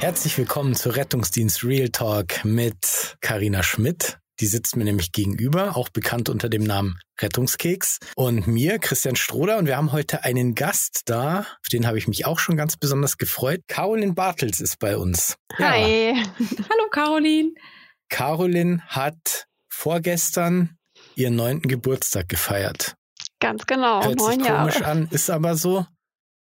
Herzlich willkommen zu Rettungsdienst Real Talk mit Carina Schmidt. Die sitzt mir nämlich gegenüber, auch bekannt unter dem Namen Rettungskeks. Und mir, Christian Strzoda. Und wir haben heute einen Gast da, auf den habe ich mich auch schon ganz besonders gefreut. Carolin Bartels ist bei uns. Hi. Ja. Hallo Carolin. Carolin hat vorgestern ihren 9. Geburtstag gefeiert. Ganz genau, 9 Jahre. Hört sich komisch an, ist aber so.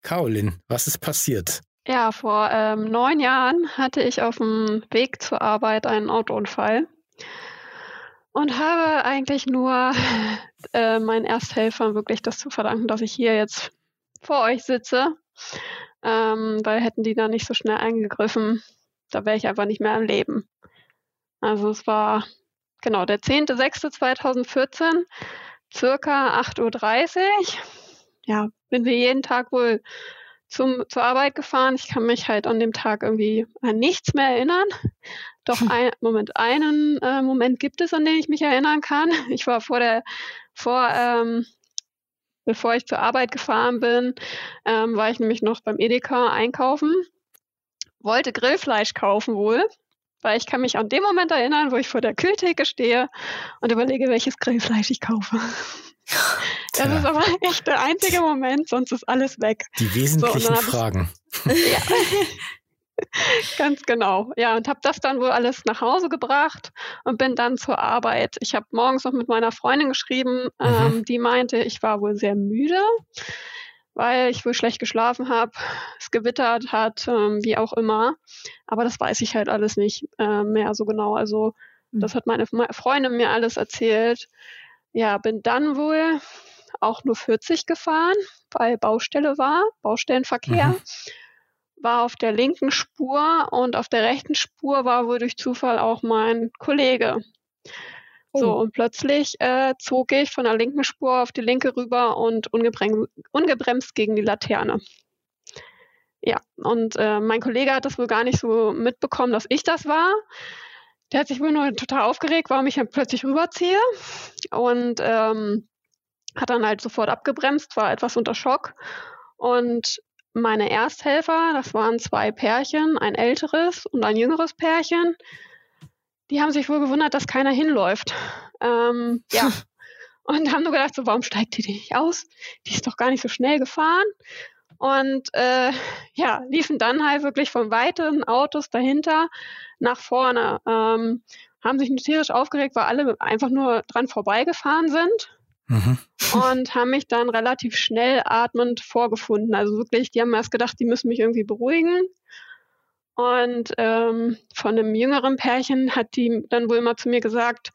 Carolin, was ist passiert? Ja, vor 9 Jahren hatte ich auf dem Weg zur Arbeit einen Autounfall und habe eigentlich nur meinen Ersthelfern wirklich das zu verdanken, dass ich hier jetzt vor euch sitze, weil hätten die da nicht so schnell eingegriffen, da wäre ich einfach nicht mehr am Leben. Also es war genau der 10.06.2014, circa 8.30 Uhr. Ja, bin wir jeden Tag wohl zur Arbeit gefahren. Ich kann mich halt an dem Tag irgendwie an nichts mehr erinnern. Doch einen Moment gibt es, an den ich mich erinnern kann. Ich war bevor ich zur Arbeit gefahren bin, war ich nämlich noch beim Edeka einkaufen. Wollte Grillfleisch kaufen wohl, weil ich kann mich an dem Moment erinnern, wo ich vor der Kühltheke stehe und überlege, welches Grillfleisch ich kaufe. Das ist aber echt der einzige Moment, sonst ist alles weg. Die wesentlichen Fragen. Ja, ganz genau. Ja, und habe das dann wohl alles nach Hause gebracht und bin dann zur Arbeit. Ich habe morgens noch mit meiner Freundin geschrieben, die meinte, ich war wohl sehr müde, weil ich wohl schlecht geschlafen habe, es gewittert hat, wie auch immer. Aber das weiß ich halt alles nicht mehr so genau. Also das hat meine Freundin mir alles erzählt. Ja, bin dann wohl auch nur 40 gefahren, weil Baustelle war, Baustellenverkehr. War auf der linken Spur und auf der rechten Spur war wohl durch Zufall auch mein Kollege. Oh. So, und plötzlich zog ich von der linken Spur auf die linke rüber und ungebremst gegen die Laterne. Ja, und mein Kollege hat das wohl gar nicht so mitbekommen, dass ich das war. Der hat sich wohl nur total aufgeregt, warum ich dann plötzlich rüberziehe und hat dann halt sofort abgebremst, war etwas unter Schock. Und meine Ersthelfer, das waren 2 Pärchen, ein älteres und ein jüngeres Pärchen, die haben sich wohl gewundert, dass keiner hinläuft. Ja, und haben nur gedacht, so, warum steigt die nicht aus? Die ist doch gar nicht so schnell gefahren. Und ja, liefen dann halt wirklich von weiteren Autos dahinter nach vorne. Haben sich tierisch aufgeregt, weil alle einfach nur dran vorbeigefahren sind. Und haben mich dann relativ schnell atmend vorgefunden. Also wirklich, die haben erst gedacht, die müssen mich irgendwie beruhigen. Und von einem jüngeren Pärchen hat die dann wohl immer zu mir gesagt,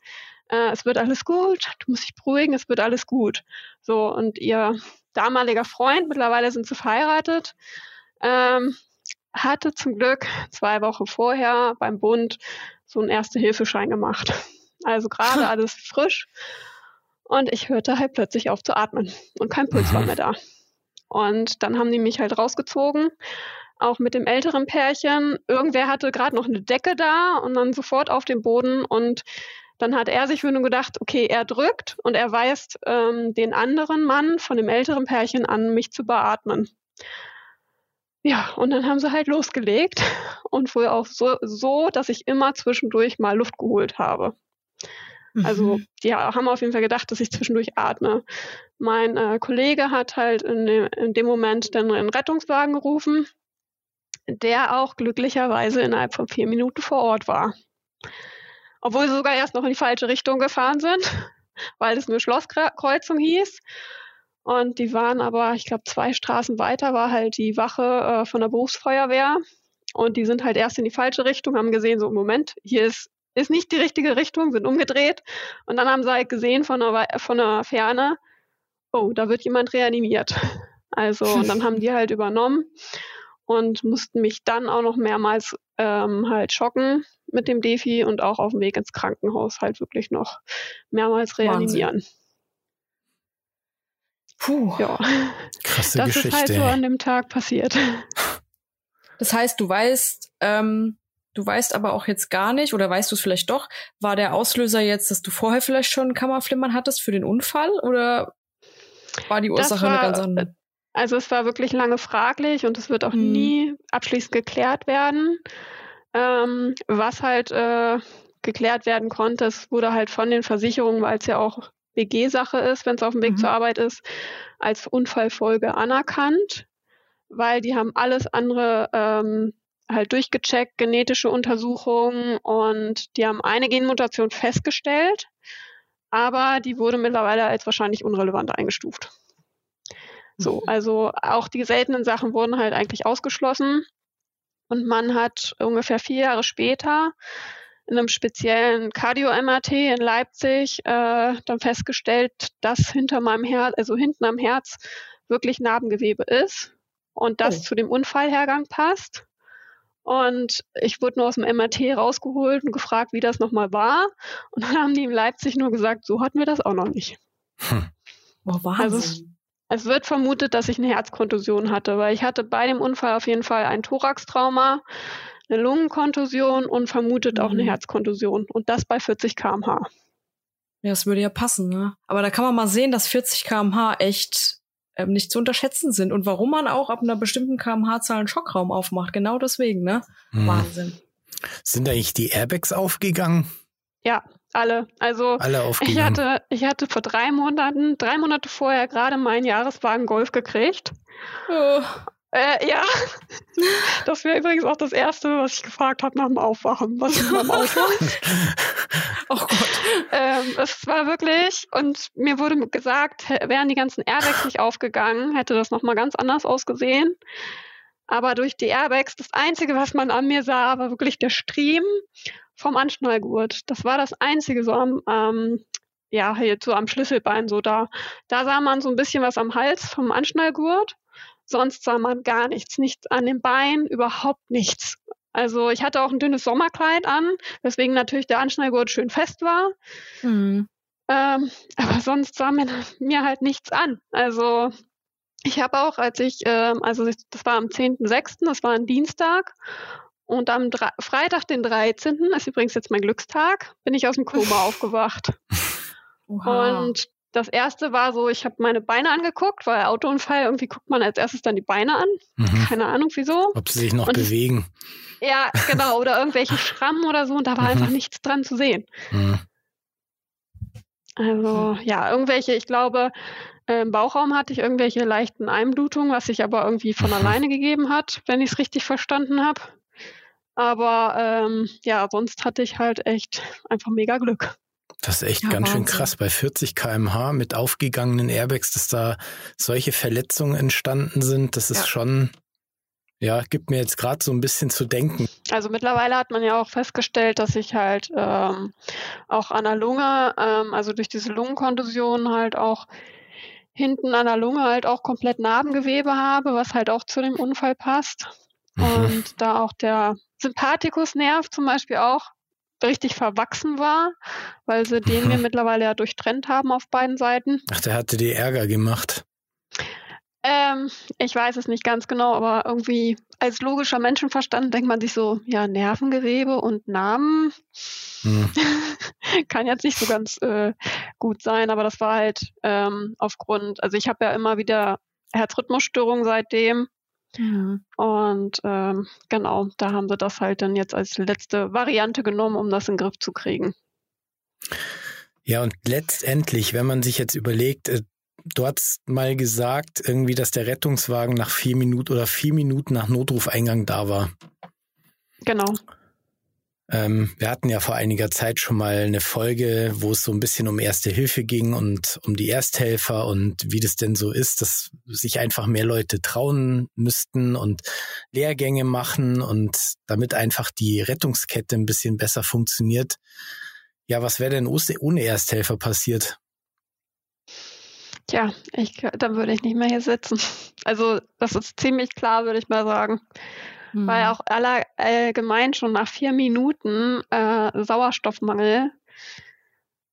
es wird alles gut, du musst dich beruhigen, es wird alles gut. So, und ihr damaliger Freund, mittlerweile sind sie verheiratet, hatte zum Glück 2 Wochen vorher beim Bund so einen Erste-Hilfe-Schein gemacht. Also gerade alles frisch. Und ich hörte halt plötzlich auf zu atmen und kein Puls war mehr da. Und dann haben die mich halt rausgezogen, auch mit dem älteren Pärchen. Irgendwer hatte gerade noch eine Decke da und dann sofort auf den Boden. Und dann hat er sich nur gedacht, okay, er drückt und er weist den anderen Mann von dem älteren Pärchen an, mich zu beatmen. Ja, und dann haben sie halt losgelegt und wohl auch so, dass ich immer zwischendurch mal Luft geholt habe. Also die haben auf jeden Fall gedacht, dass ich zwischendurch atme. Mein Kollege hat halt in dem Moment dann einen Rettungswagen gerufen, der auch glücklicherweise innerhalb von 4 Minuten vor Ort war. Obwohl sie sogar erst noch in die falsche Richtung gefahren sind, weil es nur Schlosskreuzung hieß. Und die waren aber, ich glaube, 2 Straßen weiter war halt die Wache von der Berufsfeuerwehr. Und die sind halt erst in die falsche Richtung, haben gesehen, so Moment, hier ist nicht die richtige Richtung, sind umgedreht. Und dann haben sie halt gesehen von der Ferne, oh, da wird jemand reanimiert. Also, und dann haben die halt übernommen und mussten mich dann auch noch mehrmals halt schocken mit dem Defi und auch auf dem Weg ins Krankenhaus halt wirklich noch mehrmals reanimieren. Wahnsinn. Puh. Ja. Krasse Geschichte. Das ist halt so an dem Tag passiert. Das heißt, du weißt aber auch jetzt gar nicht, oder weißt du es vielleicht doch, war der Auslöser jetzt, dass du vorher vielleicht schon Kammerflimmern hattest für den Unfall, oder war die Ursache eine ganz andere? Also es war wirklich lange fraglich und es wird auch nie abschließend geklärt werden. Was halt geklärt werden konnte, es wurde halt von den Versicherungen, weil es ja auch WG-Sache ist, wenn es auf dem Weg zur Arbeit ist, als Unfallfolge anerkannt, weil die haben alles andere halt durchgecheckt, genetische Untersuchungen, und die haben eine Genmutation festgestellt, aber die wurde mittlerweile als wahrscheinlich unrelevant eingestuft. So, also auch die seltenen Sachen wurden halt eigentlich ausgeschlossen, und man hat ungefähr 4 Jahre später in einem speziellen Cardio-MRT in Leipzig dann festgestellt, dass hinter meinem Herz, also hinten am Herz, wirklich Narbengewebe ist und das zu dem Unfallhergang passt. Und ich wurde nur aus dem MRT rausgeholt und gefragt, wie das nochmal war. Und dann haben die in Leipzig nur gesagt, so hatten wir das auch noch nicht. Oh, Wahnsinn. Also es wird vermutet, dass ich eine Herzkontusion hatte, weil ich hatte bei dem Unfall auf jeden Fall ein Thoraxtrauma, eine Lungenkontusion und vermutet auch eine Herzkontusion. Und das bei 40 km/h. Ja, das würde ja passen, ne? Aber da kann man mal sehen, dass 40 km/h echt nicht zu unterschätzen sind. Und warum man auch ab einer bestimmten km/h-Zahl einen Schockraum aufmacht. Genau deswegen, ne? Wahnsinn. Sind eigentlich die Airbags aufgegangen? Ja, alle. Also ich hatte vor 3 Monate vorher gerade meinen Jahreswagen Golf gekriegt. Oh. Ja, das wäre übrigens auch das Erste, was ich gefragt habe nach dem Aufwachen. Was ist mit meinem Auto? Oh Gott. Es war wirklich, und mir wurde gesagt, wären die ganzen Airbags nicht aufgegangen, hätte das nochmal ganz anders ausgesehen. Aber durch die Airbags, das Einzige, was man an mir sah, war wirklich der Striemen vom Anschnallgurt. Das war das Einzige, so am jetzt so am Schlüsselbein, so da. Da sah man so ein bisschen was am Hals vom Anschnallgurt. Sonst sah man gar nichts, nichts an den Beinen, überhaupt nichts. Also ich hatte auch ein dünnes Sommerkleid an, weswegen natürlich der Anschnallgurt schön fest war. Aber sonst sah mir halt nichts an. Also ich habe auch, das war am 10.06., das war ein Dienstag, und am Freitag, den 13., ist übrigens jetzt mein Glückstag, bin ich aus dem Koma aufgewacht. Oha. Und das Erste war so, ich habe meine Beine angeguckt, weil Autounfall, irgendwie guckt man als erstes dann die Beine an. Keine Ahnung, wieso. Ob sie sich noch bewegen. Ja, genau. Oder irgendwelche Schrammen oder so. Und da war einfach nichts dran zu sehen. Also, ja, ich glaube, im Bauchraum hatte ich irgendwelche leichten Einblutungen, was sich aber irgendwie von alleine gegeben hat, wenn ich es richtig verstanden habe. Aber sonst hatte ich halt echt einfach mega Glück. Das ist echt ganz schön krass, bei 40 km/h mit aufgegangenen Airbags, dass da solche Verletzungen entstanden sind. Das ist schon, gibt mir jetzt gerade so ein bisschen zu denken. Also mittlerweile hat man ja auch festgestellt, dass ich halt auch an der Lunge, also durch diese Lungenkontusion halt auch hinten an der Lunge halt auch komplett Narbengewebe habe, was halt auch zu dem Unfall passt. Und da auch der Sympathikusnerv zum Beispiel auch richtig verwachsen war, weil sie den mir mittlerweile ja durchtrennt haben auf beiden Seiten. Ach, der hatte dir Ärger gemacht. Ich weiß es nicht ganz genau, aber irgendwie als logischer Menschenverstand denkt man sich so, ja, Nervengewebe und Namen kann jetzt nicht so ganz gut sein, aber das war halt aufgrund, also ich habe ja immer wieder Herzrhythmusstörungen seitdem. Und genau, da haben wir das halt dann jetzt als letzte Variante genommen, um das in den Griff zu kriegen. Ja, und letztendlich, wenn man sich jetzt überlegt, du hast mal gesagt, irgendwie, dass der Rettungswagen nach 4 Minuten nach Notrufeingang da war. Genau. Wir hatten ja vor einiger Zeit schon mal eine Folge, wo es so ein bisschen um Erste Hilfe ging und um die Ersthelfer und wie das denn so ist, dass sich einfach mehr Leute trauen müssten und Lehrgänge machen und damit einfach die Rettungskette ein bisschen besser funktioniert. Ja, was wäre denn ohne Ersthelfer passiert? Tja, dann würde ich nicht mehr hier sitzen. Also das ist ziemlich klar, würde ich mal sagen. Weil auch allgemein schon nach 4 Minuten Sauerstoffmangel.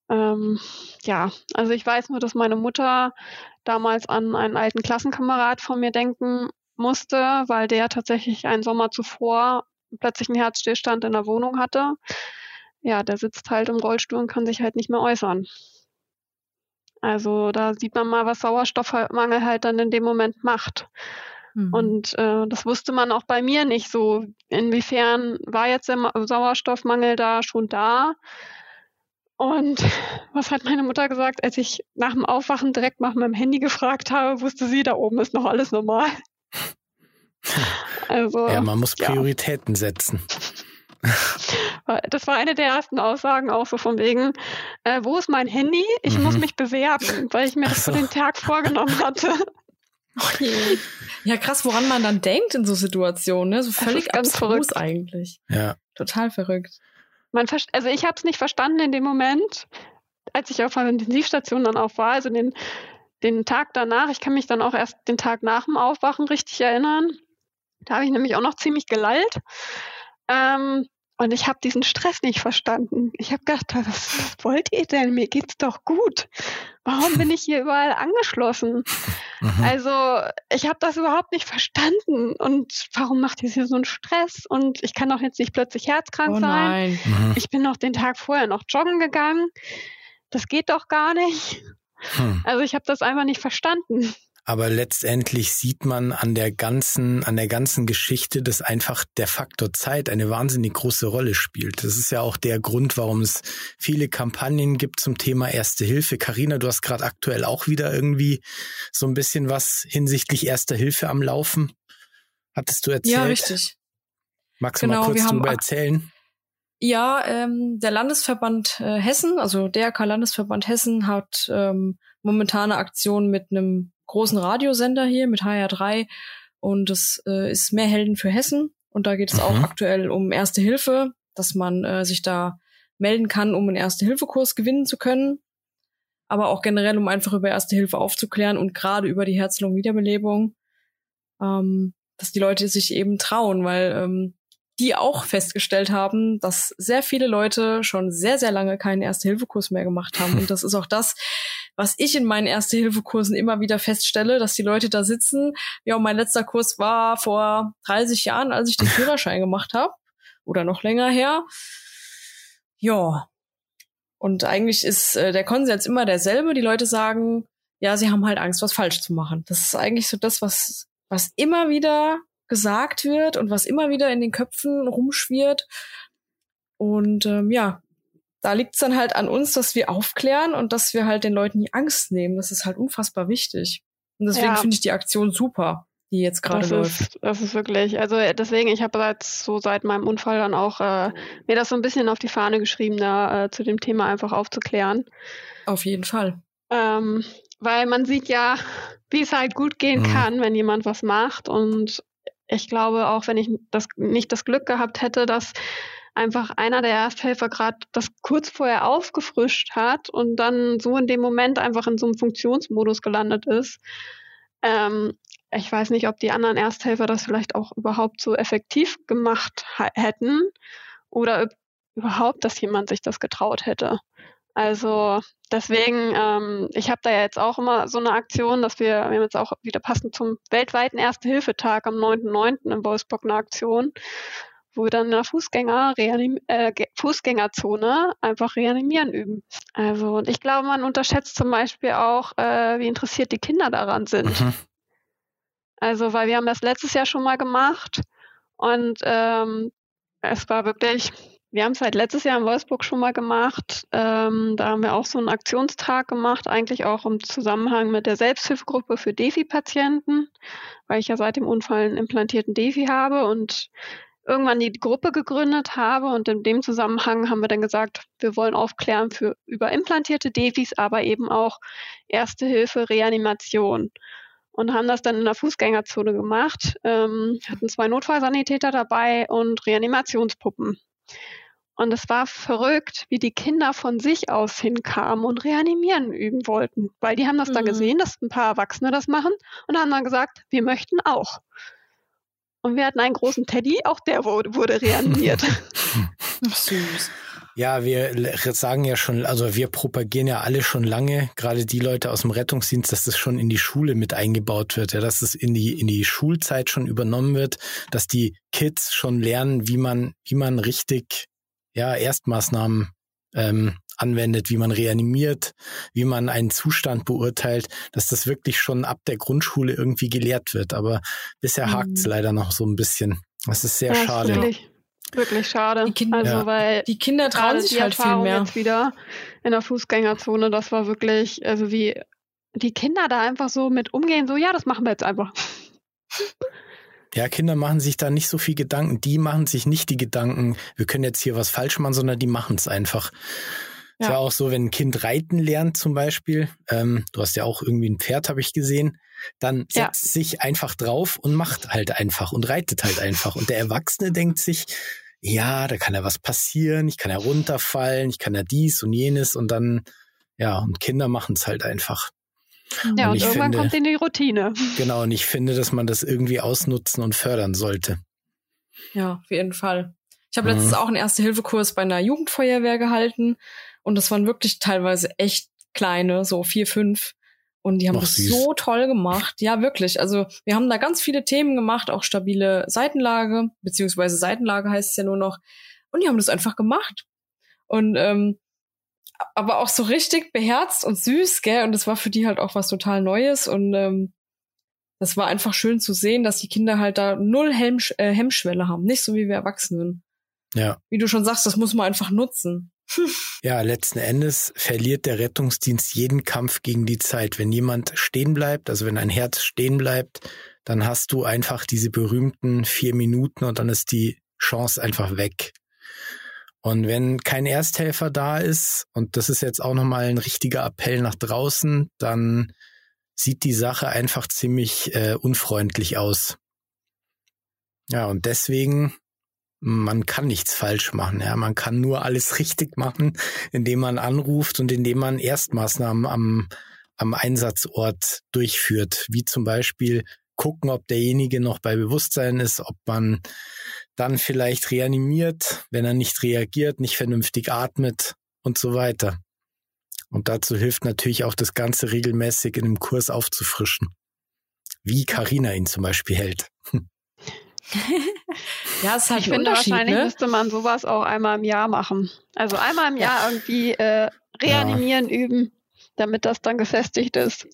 Also ich weiß nur, dass meine Mutter damals an einen alten Klassenkamerad von mir denken musste, weil der tatsächlich einen Sommer zuvor plötzlich einen Herzstillstand in der Wohnung hatte. Ja, der sitzt halt im Rollstuhl und kann sich halt nicht mehr äußern. Also da sieht man mal, was Sauerstoffmangel halt dann in dem Moment macht. Mhm. Und das wusste man auch bei mir nicht so, inwiefern war jetzt der Sauerstoffmangel da schon da. Und was hat meine Mutter gesagt, als ich nach dem Aufwachen direkt nach meinem Handy gefragt habe, wusste sie, da oben ist noch alles normal. Also, ja, man muss Prioritäten setzen. Das war eine der ersten Aussagen auch so von wegen, wo ist mein Handy? Ich muss mich bewerben, weil ich mir das für den Tag vorgenommen hatte. Okay. Ja, krass, woran man dann denkt in so Situationen, ne? So völlig abstrus eigentlich. Ja. Total verrückt. Also ich habe es nicht verstanden in dem Moment, als ich auf der Intensivstation dann auch war, also den Tag danach. Ich kann mich dann auch erst den Tag nach dem Aufwachen richtig erinnern. Da habe ich nämlich auch noch ziemlich gelallt. Und ich habe diesen Stress nicht verstanden. Ich habe gedacht, was wollt ihr denn? Mir geht's doch gut. Warum bin ich hier überall angeschlossen? Mhm. Also ich habe das überhaupt nicht verstanden. Und warum macht ihr hier so einen Stress? Und ich kann doch jetzt nicht plötzlich herzkrank sein. Mhm. Ich bin noch den Tag vorher noch joggen gegangen. Das geht doch gar nicht. Mhm. Also ich habe das einfach nicht verstanden. Aber letztendlich sieht man an der ganzen Geschichte, dass einfach der Faktor Zeit eine wahnsinnig große Rolle spielt. Das ist ja auch der Grund, warum es viele Kampagnen gibt zum Thema Erste Hilfe. Carina, du hast gerade aktuell auch wieder irgendwie so ein bisschen was hinsichtlich Erster Hilfe am Laufen. Hattest du erzählt? Ja, richtig. Magst du mal kurz darüber erzählen? Ja, der Landesverband Hessen, also DRK Landesverband Hessen, hat momentane Aktion mit einem großen Radiosender hier mit HR3 und das ist Mehr Helden für Hessen und da geht es auch aktuell um Erste Hilfe, dass man sich da melden kann, um einen Erste-Hilfe-Kurs gewinnen zu können, aber auch generell, um einfach über Erste Hilfe aufzuklären und gerade über die Herz-Lungen-Wiederbelebung, dass die Leute sich eben trauen, weil die auch festgestellt haben, dass sehr viele Leute schon sehr, sehr lange keinen Erste-Hilfe-Kurs mehr gemacht haben. Und das ist auch das, was ich in meinen Erste-Hilfe-Kursen immer wieder feststelle, dass die Leute da sitzen. Ja, mein letzter Kurs war vor 30 Jahren, als ich den Führerschein gemacht habe. Oder noch länger her. Ja. Und eigentlich ist der Konsens immer derselbe. Die Leute sagen, ja, sie haben halt Angst, was falsch zu machen. Das ist eigentlich so das, was immer wieder gesagt wird und was immer wieder in den Köpfen rumschwirrt. Und ja, da liegt's dann halt an uns, dass wir aufklären und dass wir halt den Leuten die Angst nehmen. Das ist halt unfassbar wichtig. Und deswegen finde ich die Aktion super, die jetzt gerade läuft. Das ist wirklich, also deswegen, ich habe seit meinem Unfall dann auch mir das so ein bisschen auf die Fahne geschrieben, da zu dem Thema einfach aufzuklären. Auf jeden Fall. Weil man sieht ja, wie es halt gut gehen kann, wenn jemand was macht. Und ich glaube, auch wenn ich nicht das Glück gehabt hätte, dass einfach einer der Ersthelfer gerade das kurz vorher aufgefrischt hat und dann so in dem Moment einfach in so einem Funktionsmodus gelandet ist. Ich weiß nicht, ob die anderen Ersthelfer das vielleicht auch überhaupt so effektiv gemacht hätten oder überhaupt, dass jemand sich das getraut hätte. Also deswegen, ich habe da ja jetzt auch immer so eine Aktion, dass wir haben jetzt auch wieder passend zum weltweiten Erste-Hilfe-Tag am 9.9. in Wolfsburg eine Aktion, wo wir dann in der Fußgängerzone einfach reanimieren üben. Also und ich glaube, man unterschätzt zum Beispiel auch, wie interessiert die Kinder daran sind. Mhm. Also weil wir haben das letztes Jahr schon mal gemacht und es war wirklich... Wir haben es halt letztes Jahr in Wolfsburg schon mal gemacht. Da haben wir auch so einen Aktionstag gemacht, eigentlich auch im Zusammenhang mit der Selbsthilfegruppe für Defi-Patienten, weil ich ja seit dem Unfall einen implantierten Defi habe und irgendwann die Gruppe gegründet habe. Und in dem Zusammenhang haben wir dann gesagt, wir wollen aufklären über implantierte Defis, aber eben auch Erste Hilfe, Reanimation. Und haben das dann in der Fußgängerzone gemacht, hatten 2 Notfallsanitäter dabei und Reanimationspuppen. Und es war verrückt, wie die Kinder von sich aus hinkamen und reanimieren üben wollten. Weil die haben das dann gesehen, dass ein paar Erwachsene das machen und haben dann gesagt, wir möchten auch. Und wir hatten einen großen Teddy, auch der wurde reanimiert. Süß. Ja, wir sagen ja schon, also wir propagieren ja alle schon lange, gerade die Leute aus dem Rettungsdienst, dass das schon in die Schule mit eingebaut wird, ja, dass das in die Schulzeit schon übernommen wird, dass die Kids schon lernen, wie man richtig Erstmaßnahmen anwendet, wie man reanimiert, wie man einen Zustand beurteilt, dass das wirklich schon ab der Grundschule irgendwie gelehrt wird. Aber bisher hakt es leider noch so ein bisschen. Das ist sehr schade. Wirklich schade. Weil die Kinder trauen sich halt viel mehr. Jetzt wieder in der Fußgängerzone, das war wirklich, also wie die Kinder da einfach so mit umgehen, so ja, das machen wir jetzt einfach. Ja, Kinder machen sich da nicht so viel Gedanken. Die machen sich nicht die Gedanken, wir können jetzt hier was falsch machen, sondern die machen es einfach. Ja. Ist ja auch so, wenn ein Kind reiten lernt zum Beispiel, du hast ja auch irgendwie ein Pferd, habe ich gesehen, dann setzt sich einfach drauf und macht halt einfach und reitet halt einfach. Und der Erwachsene denkt sich, ja, da kann ja was passieren, ich kann ja runterfallen, ich kann ja dies und jenes und dann, ja, und Kinder machen es halt einfach. Ja, und irgendwann kommt in die Routine. Genau, und ich finde, dass man das irgendwie ausnutzen und fördern sollte. Ja, auf jeden Fall. Ich habe letztens auch einen Erste-Hilfe-Kurs bei einer Jugendfeuerwehr gehalten und das waren wirklich teilweise echt kleine, so 4, 5 und die haben das so toll gemacht. Ja, wirklich. Also wir haben da ganz viele Themen gemacht, auch stabile Seitenlage, beziehungsweise Seitenlage heißt es ja nur noch und die haben das einfach gemacht. Und aber auch so richtig beherzt und süß, gell? Und das war für die halt auch was total Neues. Und das war einfach schön zu sehen, dass die Kinder halt da null Hemmschwelle haben. Nicht so wie wir Erwachsenen. Ja. Wie du schon sagst, das muss man einfach nutzen. Ja, letzten Endes verliert der Rettungsdienst jeden Kampf gegen die Zeit. Wenn jemand stehen bleibt, also wenn ein Herz stehen bleibt, dann hast du einfach diese berühmten 4 Minuten und dann ist die Chance einfach weg. Und wenn kein Ersthelfer da ist, und das ist jetzt auch nochmal ein richtiger Appell nach draußen, dann sieht die Sache einfach ziemlich unfreundlich aus. Ja, und deswegen, man kann nichts falsch machen. Ja, man kann nur alles richtig machen, indem man anruft und indem man Erstmaßnahmen am Einsatzort durchführt, wie zum Beispiel gucken, ob derjenige noch bei Bewusstsein ist, ob man dann vielleicht reanimiert, wenn er nicht reagiert, nicht vernünftig atmet und so weiter. Und dazu hilft natürlich auch das Ganze regelmäßig in einem Kurs aufzufrischen, wie Carina ihn zum Beispiel hält. Ja, es hat ich finde wahrscheinlich müsste man sowas auch einmal im Jahr machen. Also einmal im Jahr irgendwie reanimieren üben, damit das dann gefestigt ist.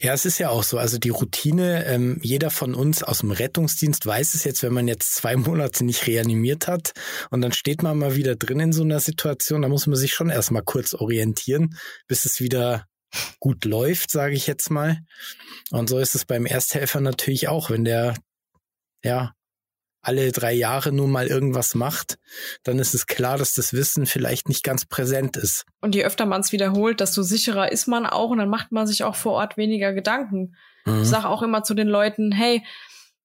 Ja, es ist ja auch so. Also die Routine, jeder von uns aus dem Rettungsdienst weiß es jetzt, wenn man jetzt 2 Monate nicht reanimiert hat und dann steht man mal wieder drin in so einer Situation, da muss man sich schon erstmal kurz orientieren, bis es wieder gut läuft, sage ich jetzt mal. Und so ist es beim Ersthelfer natürlich auch. Wenn der alle 3 Jahre nur mal irgendwas macht, dann ist es klar, dass das Wissen vielleicht nicht ganz präsent ist. Und je öfter man es wiederholt, desto sicherer ist man auch und dann macht man sich auch vor Ort weniger Gedanken. Mhm. Ich sage auch immer zu den Leuten, hey,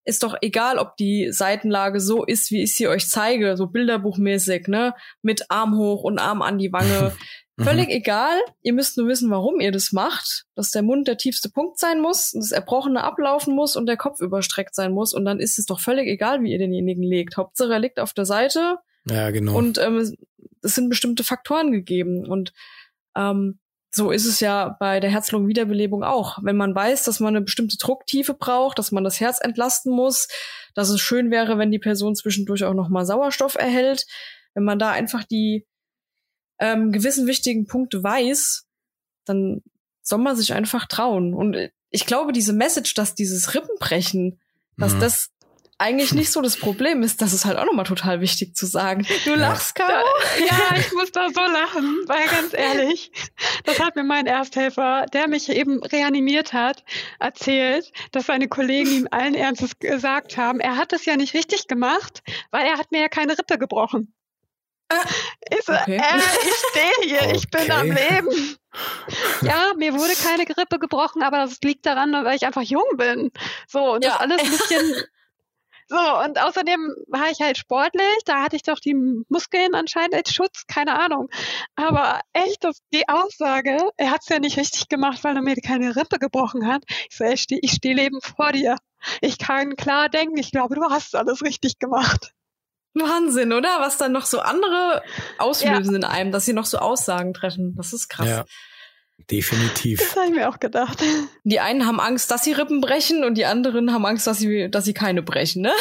ist doch egal, ob die Seitenlage so ist, wie ich sie euch zeige, so bilderbuchmäßig, ne, mit Arm hoch und Arm an die Wange. Völlig egal, ihr müsst nur wissen, warum ihr das macht, dass der Mund der tiefste Punkt sein muss, das Erbrochene ablaufen muss und der Kopf überstreckt sein muss und dann ist es doch völlig egal, wie ihr denjenigen legt. Hauptsache, er liegt auf der Seite. Ja, genau. Und es sind bestimmte Faktoren gegeben und so ist es ja bei der Herz-Lungen-Wiederbelebung auch. Wenn man weiß, dass man eine bestimmte Drucktiefe braucht, dass man das Herz entlasten muss, dass es schön wäre, wenn die Person zwischendurch auch nochmal Sauerstoff erhält, wenn man da einfach die gewissen wichtigen Punkte weiß, dann soll man sich einfach trauen. Und ich glaube, diese Message, dass dieses Rippenbrechen, dass das eigentlich nicht so das Problem ist, das ist halt auch nochmal total wichtig zu sagen. Du lachst, Caro? Ja, ich muss da so lachen, weil ganz ehrlich, das hat mir mein Ersthelfer, der mich eben reanimiert hat, erzählt, dass seine Kollegen ihm allen Ernstes gesagt haben, er hat das ja nicht richtig gemacht, weil er hat mir ja keine Rippe gebrochen. Ich stehe hier, ich bin am Leben. Ja, mir wurde keine Rippe gebrochen, aber das liegt daran, weil ich einfach jung bin. So, und das alles ein bisschen... So, und außerdem war ich halt sportlich, da hatte ich doch die Muskeln anscheinend als Schutz, keine Ahnung. Aber echt, die Aussage, er hat es ja nicht richtig gemacht, weil er mir keine Rippe gebrochen hat. Ich so, ich stehe lebend vor dir. Ich kann klar denken, ich glaube, du hast alles richtig gemacht. Wahnsinn, oder? Was dann noch so andere auslösen in einem, dass sie noch so Aussagen treffen. Das ist krass. Ja, definitiv. Das habe ich mir auch gedacht. Die einen haben Angst, dass sie Rippen brechen und die anderen haben Angst, dass sie keine brechen, ne?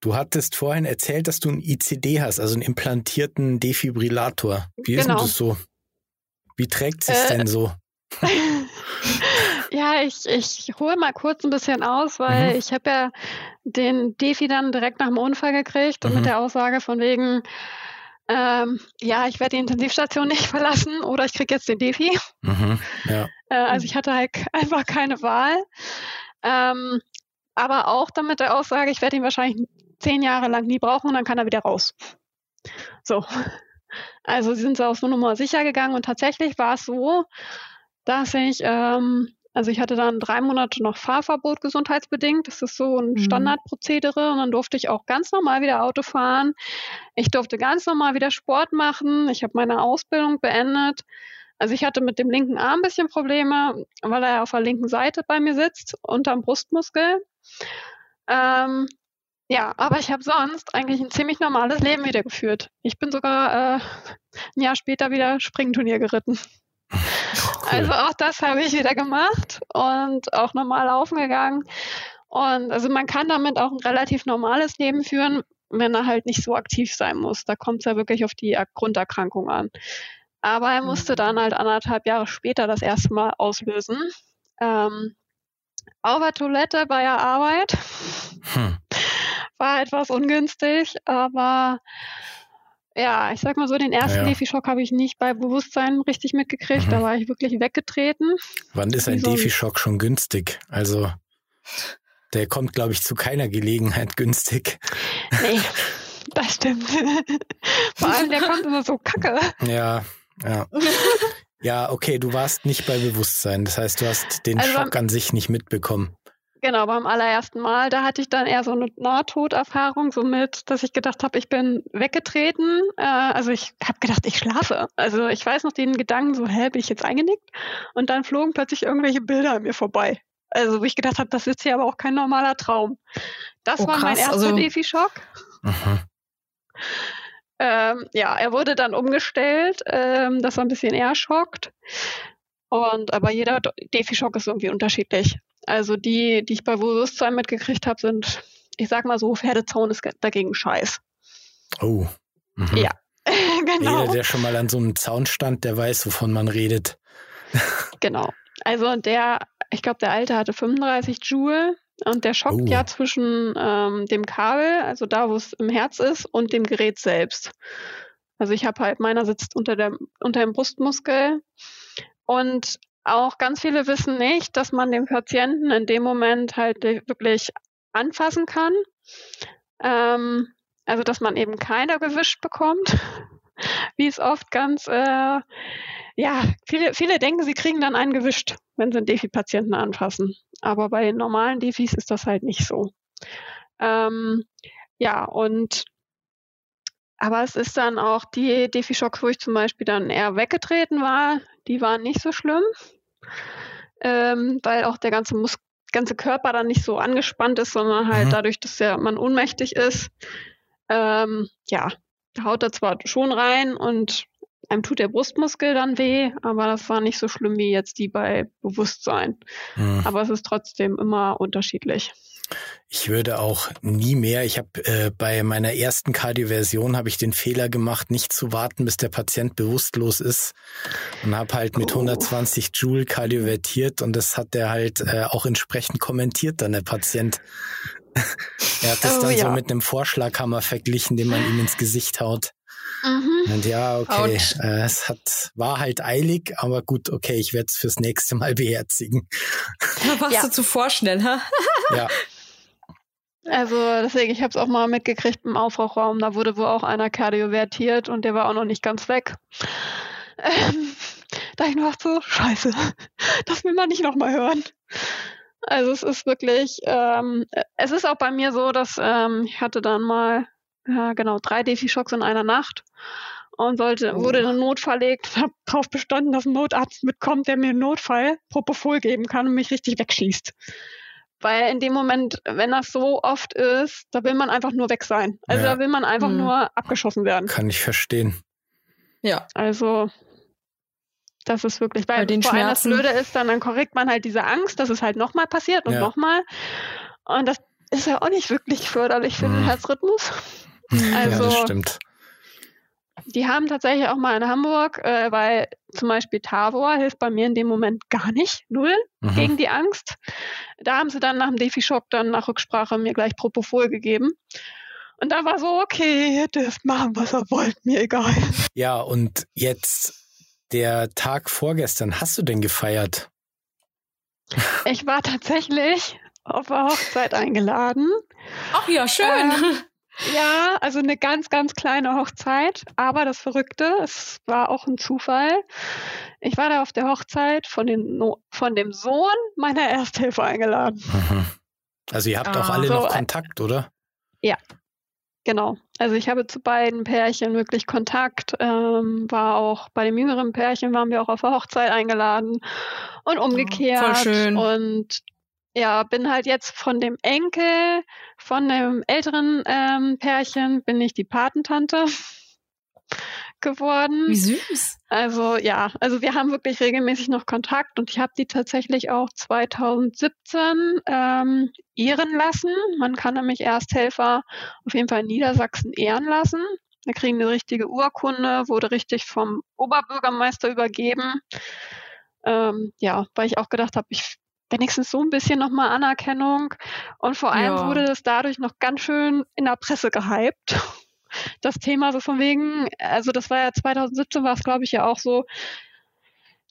Du hattest vorhin erzählt, dass du ein ICD hast, also einen implantierten Defibrillator. Wie ist denn das so? Wie trägt sich's denn so? Ja, ich hole mal kurz ein bisschen aus, weil ich habe ja den Defi dann direkt nach dem Unfall gekriegt und mit der Aussage von wegen, ja, ich werde die Intensivstation nicht verlassen oder ich kriege jetzt den Defi. Ja. Also ich hatte halt einfach keine Wahl. Aber auch dann mit der Aussage, ich werde ihn wahrscheinlich 10 Jahre lang nie brauchen und dann kann er wieder raus. So. Also sie sind auf so eine Nummer sicher gegangen und tatsächlich war es so, dass ich, also ich hatte dann 3 Monate noch Fahrverbot gesundheitsbedingt. Das ist so ein Standardprozedere. Und dann durfte ich auch ganz normal wieder Auto fahren. Ich durfte ganz normal wieder Sport machen. Ich habe meine Ausbildung beendet. Also ich hatte mit dem linken Arm ein bisschen Probleme, weil er auf der linken Seite bei mir sitzt, unterm Brustmuskel. Ja, aber ich habe sonst eigentlich ein ziemlich normales Leben wieder geführt. Ich bin sogar ein Jahr später wieder Springturnier geritten. Cool. Also auch das habe ich wieder gemacht und auch normal laufen gegangen. Und also man kann damit auch ein relativ normales Leben führen, wenn er halt nicht so aktiv sein muss. Da kommt es ja wirklich auf die Grunderkrankung an. Aber er musste dann halt 1,5 Jahre später das erste Mal auslösen. Auf der Toilette bei der Arbeit. War etwas ungünstig, aber ja, ich sag mal so, den ersten Defi-Schock habe ich nicht bei Bewusstsein richtig mitgekriegt, da war ich wirklich weggetreten. Wann ist ein Defi-Schock schon günstig? Also der kommt, glaube ich, zu keiner Gelegenheit günstig. Nee, das stimmt. Vor allem, der kommt immer so kacke. Ja, ja. Ja, okay, du warst nicht bei Bewusstsein, das heißt, du hast den Schock an sich nicht mitbekommen. Genau, beim allerersten Mal, da hatte ich dann eher so eine Nahtoderfahrung, somit, dass ich gedacht habe, ich bin weggetreten. Also ich habe gedacht, ich schlafe. Also ich weiß noch den Gedanken, so, hä, bin ich jetzt eingenickt? Und dann flogen plötzlich irgendwelche Bilder an mir vorbei. Also wo ich gedacht habe, das ist hier aber auch kein normaler Traum. Das war krass, mein erster Defi-Schock. Ja, er wurde dann umgestellt. Das war ein bisschen eher schockt. Aber jeder Defi-Schock ist irgendwie unterschiedlich. Also die ich bei Bewusstsein mitgekriegt habe, sind, ich sag mal so, Pferdezaun ist dagegen scheiß. Oh. Ja, genau. Jeder, der schon mal an so einem Zaun stand, der weiß, wovon man redet. Genau. Also ich glaube, der Alte hatte 35 Joule und der schockt ja zwischen dem Kabel, also da, wo es im Herz ist, und dem Gerät selbst. Also ich habe halt, meiner sitzt unter dem Brustmuskel und auch ganz viele wissen nicht, dass man den Patienten in dem Moment halt wirklich anfassen kann. Also, dass man eben keiner gewischt bekommt, wie es oft ganz, viele denken, sie kriegen dann einen gewischt, wenn sie einen Defi-Patienten anfassen. Aber bei den normalen Defis ist das halt nicht so. Aber es ist dann auch die Defi-Schocks, wo ich zum Beispiel dann eher weggetreten war, die waren nicht so schlimm, weil auch der ganze Körper dann nicht so angespannt ist, sondern halt dadurch, dass man ohnmächtig ist, haut er zwar schon rein und einem tut der Brustmuskel dann weh, aber das war nicht so schlimm wie jetzt die bei Bewusstsein. Aber es ist trotzdem immer unterschiedlich. Ich würde auch nie mehr, ich habe bei meiner ersten Kardioversion habe ich den Fehler gemacht, nicht zu warten, bis der Patient bewusstlos ist und habe halt mit 120 Joule kardiovertiert und das hat der halt auch entsprechend kommentiert dann der Patient. Er hat das so mit einem Vorschlaghammer verglichen, den man ihm ins Gesicht haut. Und ja, okay, war halt eilig, aber gut, okay, ich werde es fürs nächste Mal beherzigen. Da warst du zu vorschnell, ha? Ja. Also deswegen, ich habe es auch mal mitgekriegt im Aufwachraum, da wurde wohl auch einer kardiovertiert und der war auch noch nicht ganz weg. Da ich nur dachte so, scheiße, das will man nicht nochmal hören. Also es ist wirklich, es ist auch bei mir so, dass ich hatte dann mal 3 Defi-Schocks in einer Nacht und wurde in den Notfall verlegt und habe darauf bestanden, dass ein Notarzt mitkommt, der mir einen Notfall Propofol geben kann und mich richtig wegschießt. Weil in dem Moment, wenn das so oft ist, da will man einfach nur weg sein. Also da will man einfach nur abgeschossen werden. Kann ich verstehen. Ja. Also das ist wirklich, weil vor allem das Blöde ist, dann korrigiert man halt diese Angst, dass es halt nochmal passiert und nochmal. Und das ist ja auch nicht wirklich förderlich für den Herzrhythmus. Also, ja, das stimmt. Die haben tatsächlich auch mal in Hamburg, weil zum Beispiel Tavor hilft bei mir in dem Moment gar nicht, null, gegen die Angst. Da haben sie dann nach dem Defi-Schock dann nach Rücksprache mir gleich Propofol gegeben. Und da war so, okay, ihr dürft machen, was ihr wollt, mir egal. Ja, und jetzt der Tag vorgestern, hast du denn gefeiert? Ich war tatsächlich auf der Hochzeit eingeladen. Ach ja, schön. Ja, also eine ganz, ganz kleine Hochzeit, aber das Verrückte, es war auch ein Zufall. Ich war da auf der Hochzeit von dem Sohn meiner Ersthilfe eingeladen. Also ihr habt auch alle noch Kontakt, oder? Ja, genau. Also ich habe zu beiden Pärchen wirklich Kontakt, war auch bei dem jüngeren Pärchen waren wir auch auf der Hochzeit eingeladen und umgekehrt. Voll schön. Und ja, bin halt jetzt von dem Enkel, von dem älteren Pärchen, bin ich die Patentante geworden. Wie süß. Also ja, also wir haben wirklich regelmäßig noch Kontakt und ich habe die tatsächlich auch 2017 ehren lassen. Man kann nämlich Ersthelfer auf jeden Fall in Niedersachsen ehren lassen. Da kriegen eine richtige Urkunde, wurde richtig vom Oberbürgermeister übergeben. Ja, weil ich auch gedacht habe, ich wenigstens so ein bisschen nochmal Anerkennung. Und vor allem wurde das dadurch noch ganz schön in der Presse gehypt. Das Thema so von wegen, also das war ja 2017 war es, glaube ich, ja auch so,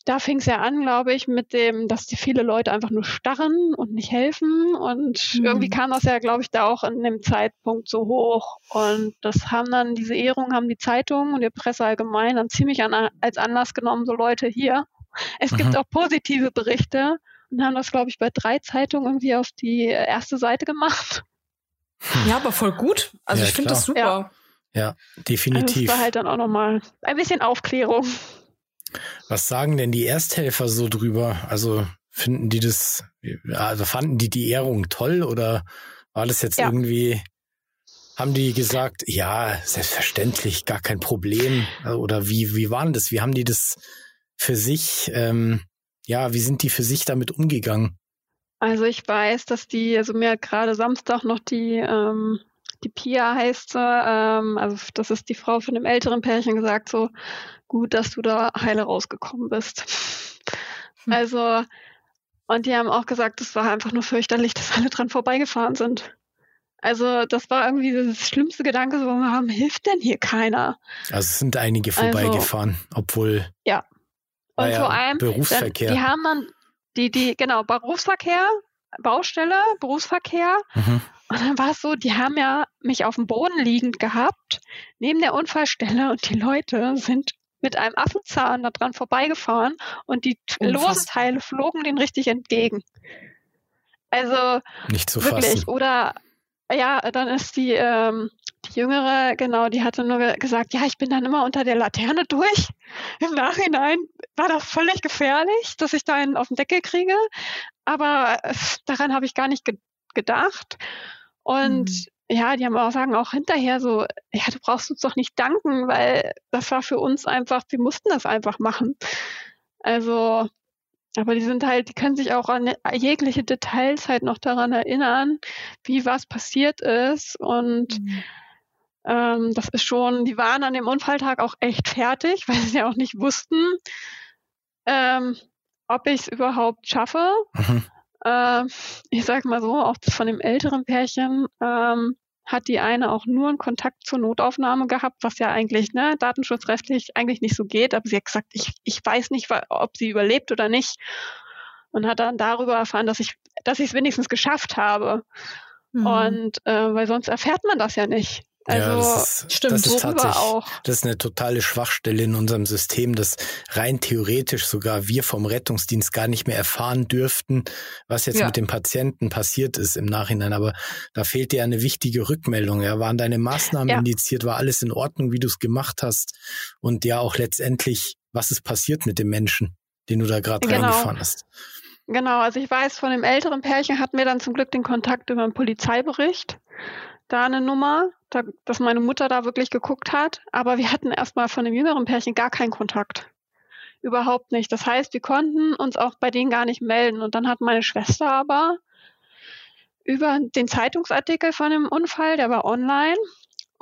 da fing es ja an, glaube ich, mit dem, dass die viele Leute einfach nur starren und nicht helfen. Und irgendwie kam das ja, glaube ich, da auch in dem Zeitpunkt so hoch. Und das haben dann, diese Ehrung haben die Zeitungen und die Presse allgemein dann ziemlich als Anlass genommen, so Leute hier. Es gibt auch positive Berichte. Und haben das, glaube ich, bei 3 Zeitungen irgendwie auf die erste Seite gemacht. Ja, aber voll gut. Also ja, ich finde das super. Ja, definitiv. Also das war halt dann auch nochmal ein bisschen Aufklärung. Was sagen denn die Ersthelfer so drüber? Also fanden die die Ehrung toll oder war das jetzt irgendwie, haben die gesagt, ja, selbstverständlich, gar kein Problem? Oder wie waren das? Wie haben die das für sich wie sind die für sich damit umgegangen? Also ich weiß, dass mir hat gerade Samstag noch die Pia heißt sie, also das ist die Frau von dem älteren Pärchen, gesagt so, gut, dass du da heile rausgekommen bist. Also, und die haben auch gesagt, es war einfach nur fürchterlich, dass alle dran vorbeigefahren sind. Also das war irgendwie das schlimmste Gedanke, so wir haben, hilft denn hier keiner? Also es sind einige vorbeigefahren, obwohl... Ja. Und vor allem, Berufsverkehr. Die haben dann Berufsverkehr, Baustelle, Berufsverkehr. Und dann war es so, die haben ja mich auf dem Boden liegend gehabt, neben der Unfallstelle, und die Leute sind mit einem Affenzahn da dran vorbeigefahren und die losen Teile flogen denen richtig entgegen. Also, nicht zu fassen. Wirklich. Oder, ja, dann ist die Jüngere, genau, die hatte nur gesagt, ja, ich bin dann immer unter der Laterne durch. Im Nachhinein war das völlig gefährlich, dass ich da einen auf den Deckel kriege. Aber daran habe ich gar nicht gedacht. Und ja, die haben sagen auch hinterher so, ja, du brauchst uns doch nicht danken, weil das war für uns einfach, wir mussten das einfach machen. Also, aber die können sich auch an jegliche Details halt noch daran erinnern, wie was passiert ist. Und das ist schon, die waren an dem Unfalltag auch echt fertig, weil sie ja auch nicht wussten, ob ich es überhaupt schaffe. Ich sag mal so, auch von dem älteren Pärchen hat die eine auch nur einen Kontakt zur Notaufnahme gehabt, was ja eigentlich datenschutzrechtlich eigentlich nicht so geht. Aber sie hat gesagt, ich weiß nicht, ob sie überlebt oder nicht. Und hat dann darüber erfahren, dass ich es wenigstens geschafft habe. Und weil sonst erfährt man das ja nicht. Also ja, das ist tatsächlich auch. Das ist eine totale Schwachstelle in unserem System, dass rein theoretisch sogar wir vom Rettungsdienst gar nicht mehr erfahren dürften, was jetzt mit dem Patienten passiert ist im Nachhinein. Aber da fehlt dir eine wichtige Rückmeldung. Ja, waren deine Maßnahmen indiziert? War alles in Ordnung, wie du es gemacht hast? Und ja, auch letztendlich, was ist passiert mit dem Menschen, den du da gerade reingefahren hast? Genau, also ich weiß, von dem älteren Pärchen hatten wir dann zum Glück den Kontakt über einen Polizeibericht. Da eine Nummer, dass meine Mutter da wirklich geguckt hat. Aber wir hatten erstmal von dem jüngeren Pärchen gar keinen Kontakt. Überhaupt nicht. Das heißt, wir konnten uns auch bei denen gar nicht melden. Und dann hat meine Schwester aber über den Zeitungsartikel von dem Unfall, der war online,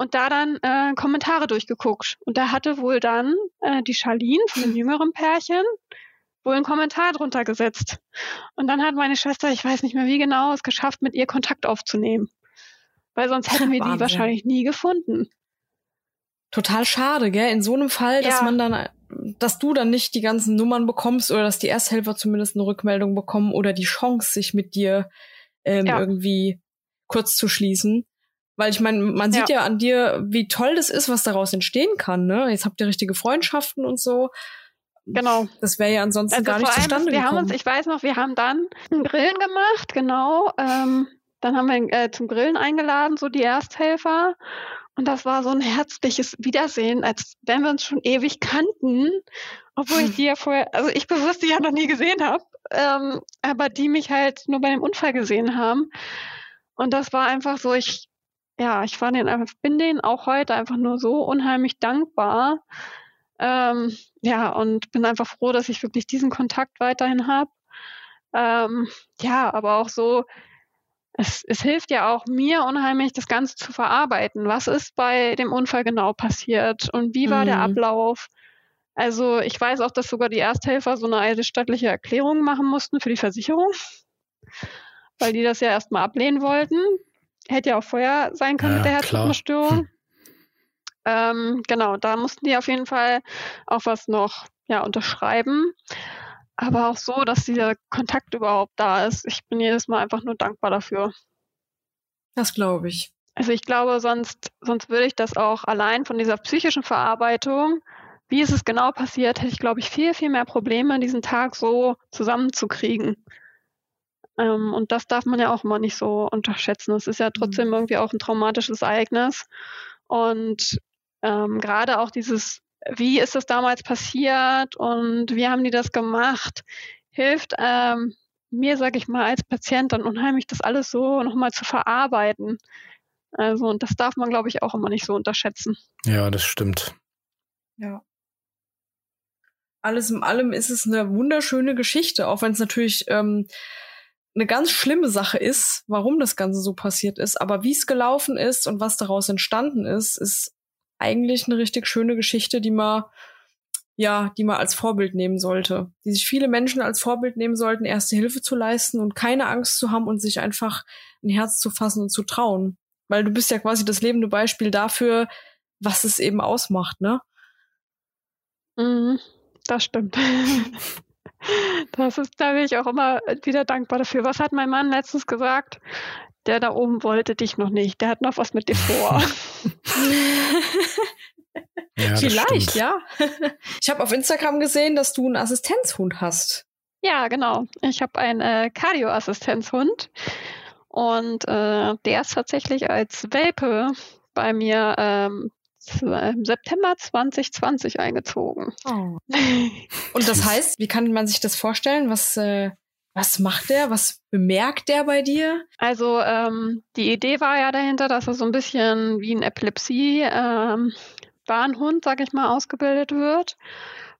und da dann Kommentare durchgeguckt. Und da hatte wohl dann die Charlene von einem jüngeren Pärchen wohl einen Kommentar drunter gesetzt. Und dann hat meine Schwester, ich weiß nicht mehr wie genau, es geschafft, mit ihr Kontakt aufzunehmen. Weil sonst hätten wir die wahrscheinlich nie gefunden. Total schade, gell? In so einem Fall, dass man dann, dass du dann nicht die ganzen Nummern bekommst oder dass die Ersthelfer zumindest eine Rückmeldung bekommen oder die Chance, sich mit dir irgendwie kurz zu schließen. Weil ich meine, man sieht ja an dir, wie toll das ist, was daraus entstehen kann, ne? Jetzt habt ihr richtige Freundschaften und so. Genau. Das wäre ja ansonsten also gar nicht zustande gekommen. Ich weiß noch, wir haben dann einen Grillen gemacht, genau. Dann haben wir zum Grillen eingeladen, so die Ersthelfer. Und das war so ein herzliches Wiedersehen, als wenn wir uns schon ewig kannten, obwohl ich die ja vorher, also ich bewusst die ja noch nie gesehen habe, aber die mich halt nur bei dem Unfall gesehen haben. Und das war einfach so, ich bin denen auch heute einfach nur so unheimlich dankbar. Und bin einfach froh, dass ich wirklich diesen Kontakt weiterhin habe. Aber auch so, es hilft ja auch mir unheimlich, das Ganze zu verarbeiten. Was ist bei dem Unfall genau passiert und wie war der Ablauf? Also ich weiß auch, dass sogar die Ersthelfer so eine eidesstattliche Erklärung machen mussten für die Versicherung, weil die das ja erstmal ablehnen wollten. Hätte ja auch vorher sein können mit der Herzrhythmusstörung. Hm. Da mussten die auf jeden Fall auch was noch unterschreiben. Aber auch so, dass dieser Kontakt überhaupt da ist. Ich bin jedes Mal einfach nur dankbar dafür. Das glaube ich. Also ich glaube, sonst würde ich das auch allein von dieser psychischen Verarbeitung, wie ist es genau passiert, hätte ich, glaube ich, viel, viel mehr Probleme, diesen Tag so zusammenzukriegen. Und das darf man ja auch immer nicht so unterschätzen. Es ist ja trotzdem irgendwie auch ein traumatisches Ereignis. Und gerade auch dieses, wie ist das damals passiert und wie haben die das gemacht, hilft mir, sage ich mal, als Patient dann unheimlich, das alles so nochmal zu verarbeiten. Also, und das darf man, glaube ich, auch immer nicht so unterschätzen. Ja, das stimmt. Ja. Alles in allem ist es eine wunderschöne Geschichte, auch wenn es natürlich eine ganz schlimme Sache ist, warum das Ganze so passiert ist. Aber wie es gelaufen ist und was daraus entstanden ist, ist eigentlich eine richtig schöne Geschichte, die man als Vorbild nehmen sollte. Die sich viele Menschen als Vorbild nehmen sollten, erste Hilfe zu leisten und keine Angst zu haben und sich einfach ein Herz zu fassen und zu trauen. Weil du bist ja quasi das lebende Beispiel dafür, was es eben ausmacht, ne? Das stimmt. Da bin ich auch immer wieder dankbar dafür. Was hat mein Mann letztens gesagt? Der da oben wollte dich noch nicht. Der hat noch was mit dir vor. Vielleicht, ja. Ich habe auf Instagram gesehen, dass du einen Assistenzhund hast. Ja, genau. Ich habe einen Cardio-Assistenzhund. Und der ist tatsächlich als Welpe bei mir im September 2020 eingezogen. Oh. Und das heißt, wie kann man sich das vorstellen? Was macht der? Was bemerkt der bei dir? Also die Idee war ja dahinter, dass er so ein bisschen wie ein Epilepsie-Warnhund, sag ich mal, ausgebildet wird.